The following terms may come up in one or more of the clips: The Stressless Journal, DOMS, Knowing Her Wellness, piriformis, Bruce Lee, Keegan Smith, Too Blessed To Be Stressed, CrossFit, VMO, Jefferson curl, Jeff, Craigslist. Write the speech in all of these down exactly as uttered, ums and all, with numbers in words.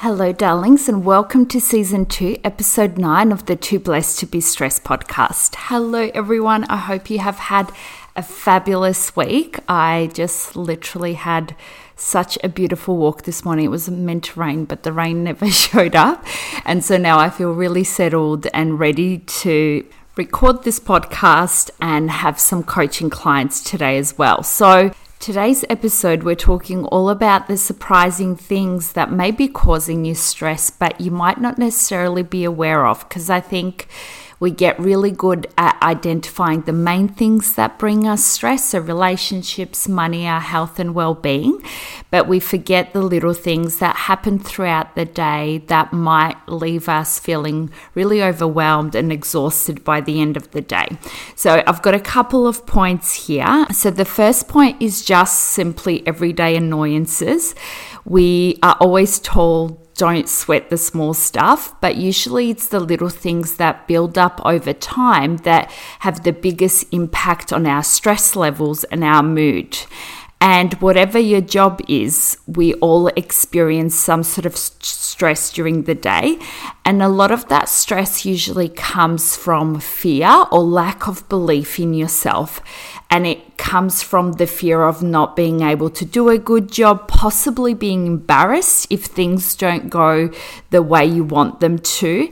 Hello, darlings, and welcome to Season two, Episode nine of the Too Blessed to Be Stressed podcast. Hello, everyone. I hope you have had a fabulous week. I just literally had such a beautiful walk this morning. It was meant to rain, but the rain never showed up. And so now I feel really settled and ready to record this podcast and have some coaching clients today as well. So today's episode, we're talking all about the surprising things that may be causing you stress, but you might not necessarily be aware of, because I think we get really good at identifying the main things that bring us stress, so relationships, money, our health and well-being, but we forget the little things that happen throughout the day that might leave us feeling really overwhelmed and exhausted by the end of the day. So I've got a couple of points here. So the first point is just simply everyday annoyances. We are always told, don't sweat the small stuff, but usually it's the little things that build up over time that have the biggest impact on our stress levels and our mood. And whatever your job is, we all experience some sort of st- stress during the day. And a lot of that stress usually comes from fear or lack of belief in yourself. And it comes from the fear of not being able to do a good job, possibly being embarrassed if things don't go the way you want them to.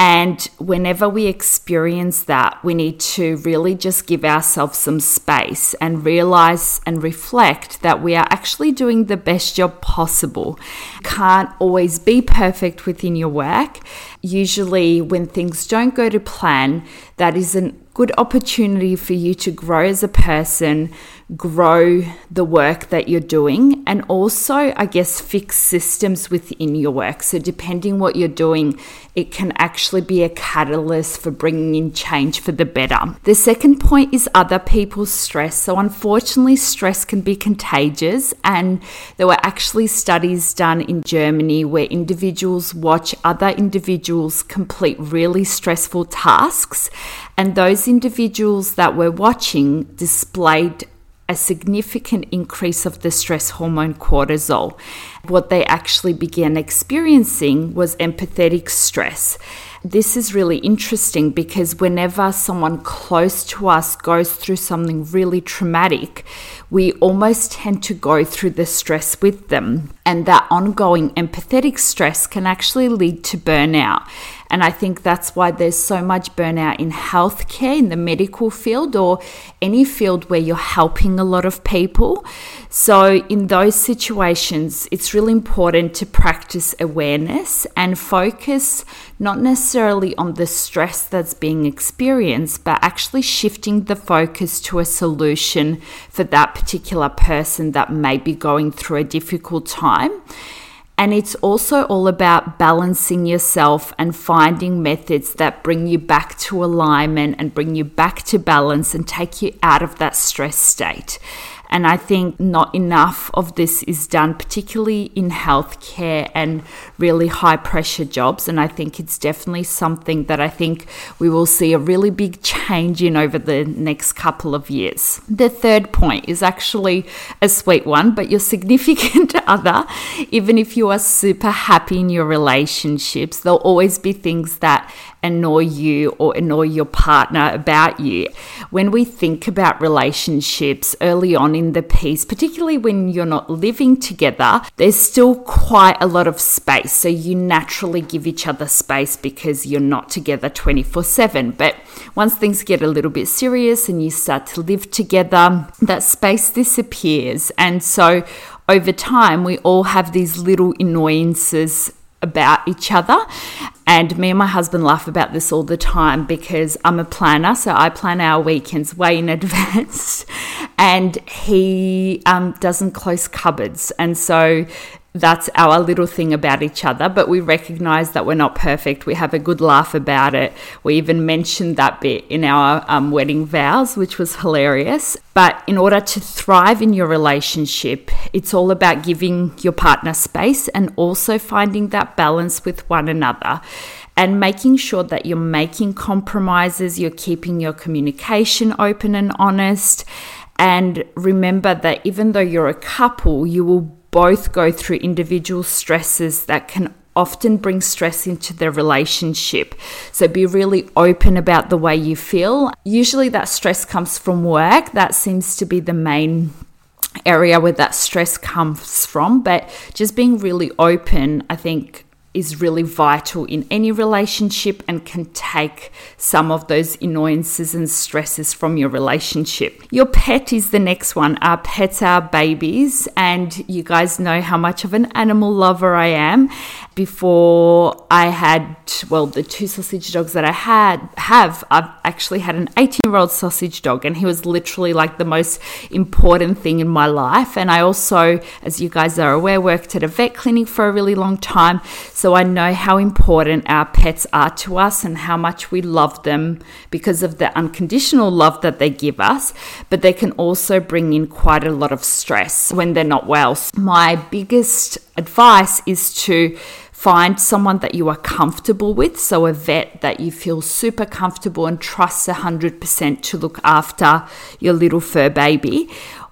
And whenever we experience that, we need to really just give ourselves some space and realize and reflect that we are actually doing the best job possible. Can't always be perfect within your work. Usually when things don't go to plan, that isn't good opportunity for you to grow as a person, grow the work that you're doing, and also, I guess, fix systems within your work. So depending what you're doing, it can actually be a catalyst for bringing in change for the better. The second point is other people's stress. So unfortunately, stress can be contagious, and there were actually studies done in Germany where individuals watch other individuals complete really stressful tasks, and those individuals that were watching displayed a significant increase of the stress hormone cortisol. What they actually began experiencing was empathetic stress. This is really interesting because whenever someone close to us goes through something really traumatic, we almost tend to go through the stress with them. And that ongoing empathetic stress can actually lead to burnout. And I think that's why there's so much burnout in healthcare, in the medical field, or any field where you're helping a lot of people. So in those situations, it's really important to practice awareness and focus not necessarily on the stress that's being experienced, but actually shifting the focus to a solution for that particular person that may be going through a difficult time. And it's also all about balancing yourself and finding methods that bring you back to alignment and bring you back to balance and take you out of that stress state. And I think not enough of this is done, particularly in healthcare and really high pressure jobs. And I think it's definitely something that I think we will see a really big change in over the next couple of years. The third point is actually a sweet one, but your significant other, even if you are super happy in your relationships, there'll always be things that annoy you or annoy your partner about you. When we think about relationships early on in the piece, particularly when you're not living together, there's still quite a lot of space. So you naturally give each other space because you're not together twenty-four seven. But once things get a little bit serious and you start to live together, that space disappears. And so over time, we all have these little annoyances about each other. And me and my husband laugh about this all the time because I'm a planner, so I plan our weekends way in advance. And he um, doesn't close cupboards. And so that's our little thing about each other. But we recognize that we're not perfect. We have a good laugh about it. We even mentioned that bit in our um, wedding vows, which was hilarious. But in order to thrive in your relationship, it's all about giving your partner space and also finding that balance with one another and making sure that you're making compromises, you're keeping your communication open and honest. And remember that even though you're a couple, you will both go through individual stresses that can often bring stress into their relationship. So be really open about the way you feel. Usually that stress comes from work. That seems to be the main area where that stress comes from. But just being really open, I think, is really vital in any relationship and can take some of those annoyances and stresses from your relationship. Your pet is the next one. Our pets are babies, and you guys know how much of an animal lover I am. Before I had, well, the two sausage dogs that I had have, I've actually had an eighteen-year-old sausage dog, and he was literally like the most important thing in my life. And I also, as you guys are aware, worked at a vet clinic for a really long time. So So I know how important our pets are to us and how much we love them because of the unconditional love that they give us, but they can also bring in quite a lot of stress when they're not well. My biggest advice is to find someone that you are comfortable with, so a vet that you feel super comfortable and trusts one hundred percent to look after your little fur baby.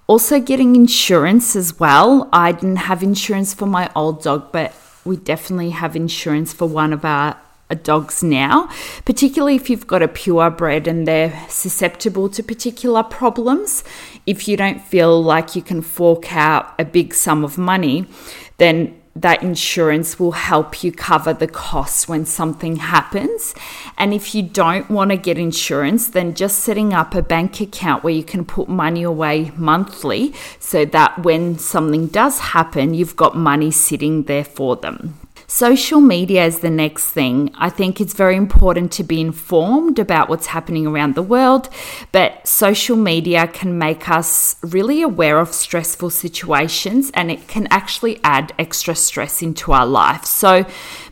Also getting insurance as well. I didn't have insurance for my old dog, but we definitely have insurance for one of our dogs now, particularly if you've got a purebred and they're susceptible to particular problems. If you don't feel like you can fork out a big sum of money, then that insurance will help you cover the costs when something happens. And if you don't want to get insurance, then just setting up a bank account where you can put money away monthly so that when something does happen, you've got money sitting there for them. Social media is the next thing. I think it's very important to be informed about what's happening around the world, but social media can make us really aware of stressful situations, and it can actually add extra stress into our life. So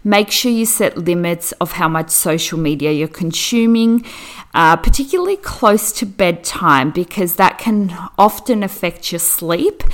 make sure you set limits of how much social media you're consuming, uh, particularly close to bedtime, because that can often affect your sleep.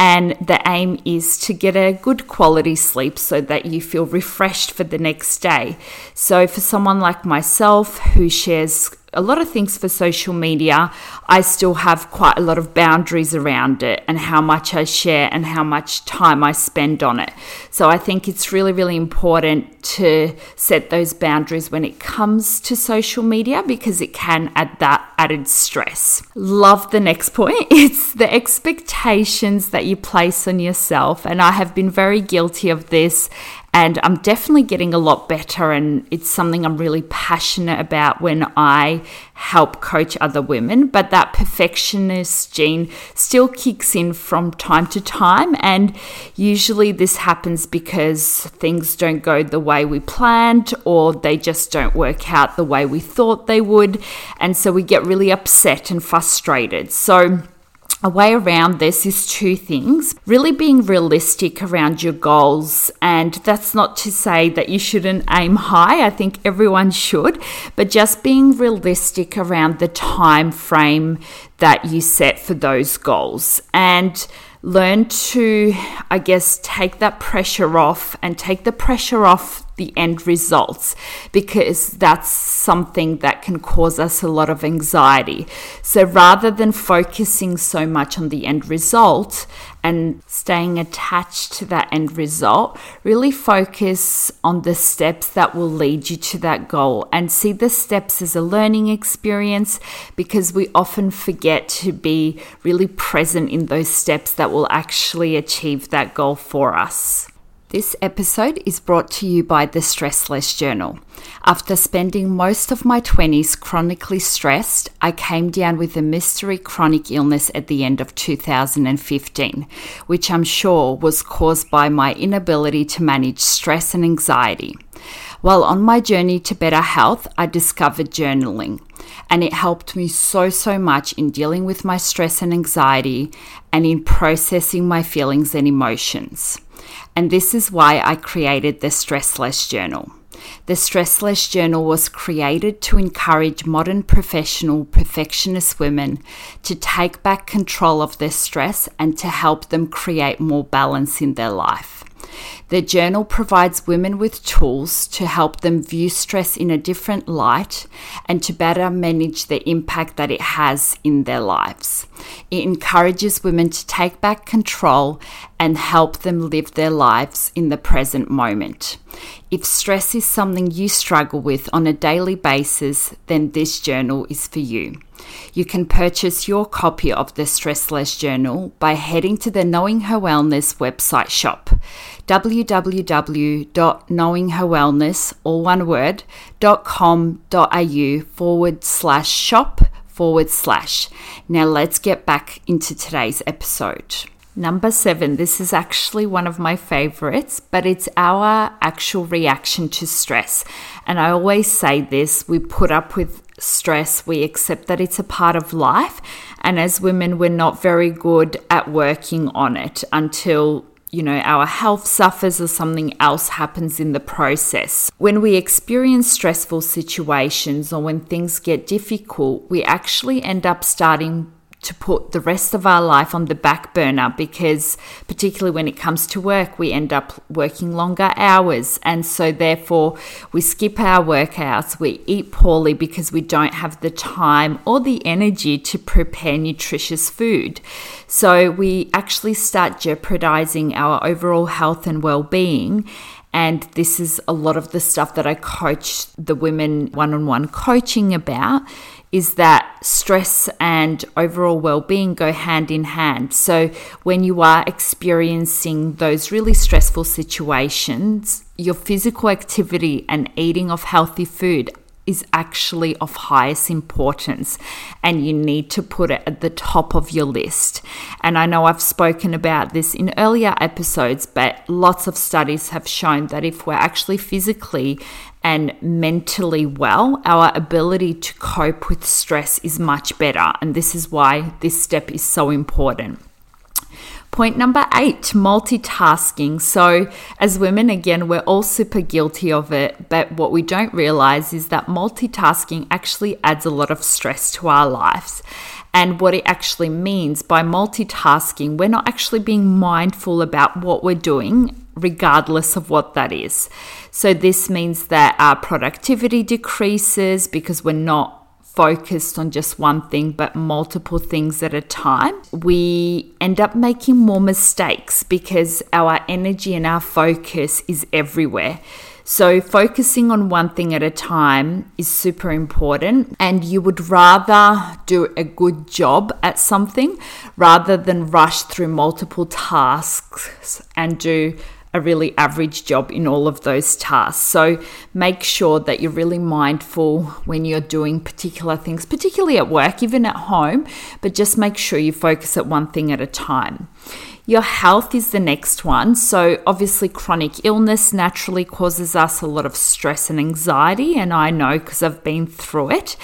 And the aim is to get a good quality sleep so that you feel refreshed for the next day. So for someone like myself who shares a lot of things for social media, I still have quite a lot of boundaries around it and how much I share and how much time I spend on it. So I think it's really, really important to set those boundaries when it comes to social media because it can add that added stress. Love the next point. It's the expectations that you place on yourself. And I have been very guilty of this. And I'm definitely getting a lot better, and it's something I'm really passionate about when I help coach other women. But that perfectionist gene still kicks in from time to time, and usually this happens because things don't go the way we planned, or they just don't work out the way we thought they would, and so we get really upset and frustrated. So a way around this is two things. Really being realistic around your goals. And that's not to say that you shouldn't aim high. I think everyone should. But just being realistic around the time frame that you set for those goals. And learn to, I guess, take that pressure off and take the pressure off the end results, because that's something that can cause us a lot of anxiety. So rather than focusing so much on the end result and staying attached to that end result, really focus on the steps that will lead you to that goal, and see the steps as a learning experience, because we often forget to be really present in those steps that will actually achieve that goal for us. This episode is brought to you by The Stressless Journal. After spending most of my twenties chronically stressed, I came down with a mystery chronic illness at the end of two thousand fifteen, which I'm sure was caused by my inability to manage stress and anxiety. While on my journey to better health, I discovered journaling, and it helped me so, so much in dealing with my stress and anxiety, and in processing my feelings and emotions. And this is why I created The Stressless Journal. The Stressless Journal was created to encourage modern professional perfectionist women to take back control of their stress and to help them create more balance in their life. The journal provides women with tools to help them view stress in a different light and to better manage the impact that it has in their lives. It encourages women to take back control and help them live their lives in the present moment. If stress is something you struggle with on a daily basis, then this journal is for you. You can purchase your copy of The Stressless Journal by heading to the Knowing Her Wellness website shop, w w w dot knowing her wellness, all one word, .com.au forward slash shop forward slash. Now let's get back into today's episode. Number seven, this is actually one of my favorites, but it's our actual reaction to stress. And I always say this, we put up with stress, we accept that it's a part of life. And as women, we're not very good at working on it until, you know, our health suffers or something else happens in the process. When we experience stressful situations or when things get difficult, we actually end up starting to put the rest of our life on the back burner, because particularly when it comes to work, we end up working longer hours, and so therefore we skip our workouts, we eat poorly because we don't have the time or the energy to prepare nutritious food. So we actually start jeopardizing our overall health and well-being. And this is a lot of the stuff that I coach the women one-on-one coaching about, is that stress and overall well-being go hand in hand. So when you are experiencing those really stressful situations, your physical activity and eating of healthy food is actually of highest importance, and you need to put it at the top of your list. And I know I've spoken about this in earlier episodes, but lots of studies have shown that if we're actually physically and mentally well, our ability to cope with stress is much better. And this is why this step is so important. Point number eight, multitasking. So as women, again, we're all super guilty of it, but what we don't realize is that multitasking actually adds a lot of stress to our lives. And what it actually means by multitasking, we're not actually being mindful about what we're doing, regardless of what that is. So this means that our productivity decreases because we're not focused on just one thing, but multiple things at a time. We end up making more mistakes because our energy and our focus is everywhere. So focusing on one thing at a time is super important, and you would rather do a good job at something rather than rush through multiple tasks and do a really average job in all of those tasks. So make sure that you're really mindful when you're doing particular things, particularly at work, even at home, but just make sure you focus at one thing at a time. Your health is the next one. So obviously chronic illness naturally causes us a lot of stress and anxiety, and I know because I've been through it.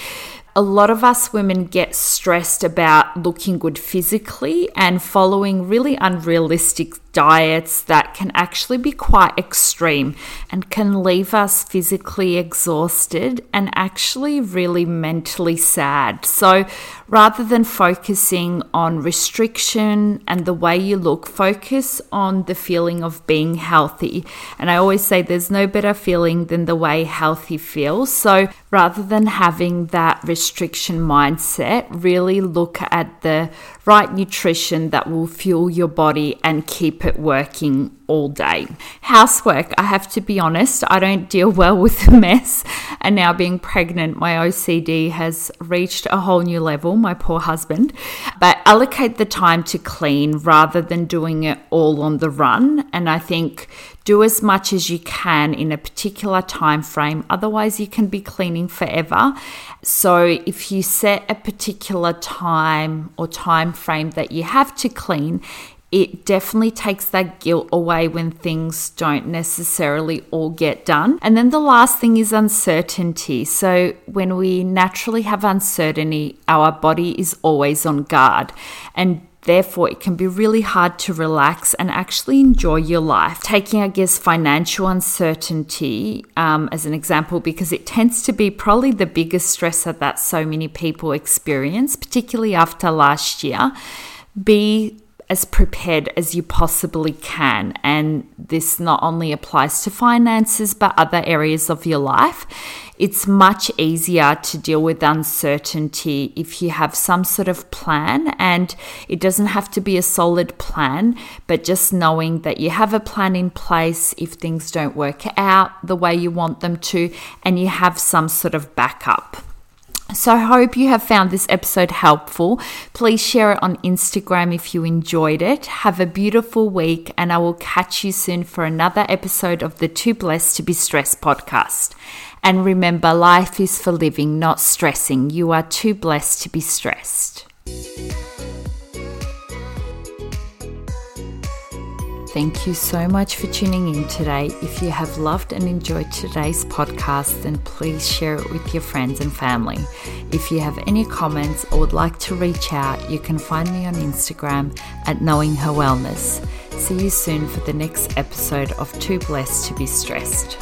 A lot of us women get stressed about looking good physically and following really unrealistic diets that can actually be quite extreme and can leave us physically exhausted and actually really mentally sad. So rather than focusing on restriction and the way you look, focus on the feeling of being healthy. And I always say there's no better feeling than the way healthy feels. So rather than having that restriction mindset, really look at the right nutrition that will fuel your body and keep it working all day. Housework, I have to be honest, I don't deal well with the mess. And now being pregnant, my O C D has reached a whole new level, my poor husband. But allocate the time to clean rather than doing it all on the run. And I think do as much as you can in a particular time frame. Otherwise, you can be cleaning forever. So if you set a particular time or time frame that you have to clean, it definitely takes that guilt away when things don't necessarily all get done. And then the last thing is uncertainty. So when we naturally have uncertainty, our body is always on guard, and therefore, it can be really hard to relax and actually enjoy your life. Taking, I guess, financial uncertainty um, as an example, because it tends to be probably the biggest stressor that so many people experience, particularly after last year. Be as prepared as you possibly can. And this not only applies to finances, but other areas of your life. It's much easier to deal with uncertainty if you have some sort of plan, and it doesn't have to be a solid plan, but just knowing that you have a plan in place if things don't work out the way you want them to, and you have some sort of backup. So I hope you have found this episode helpful. Please share it on Instagram if you enjoyed it. Have a beautiful week, and I will catch you soon for another episode of the Too Blessed to Be Stressed podcast. And remember, life is for living, not stressing. You are too blessed to be stressed. Thank you so much for tuning in today. If you have loved and enjoyed today's podcast, then please share it with your friends and family. If you have any comments or would like to reach out, you can find me on Instagram at Knowing Her Wellness. See you soon for the next episode of Too Blessed to Be Stressed.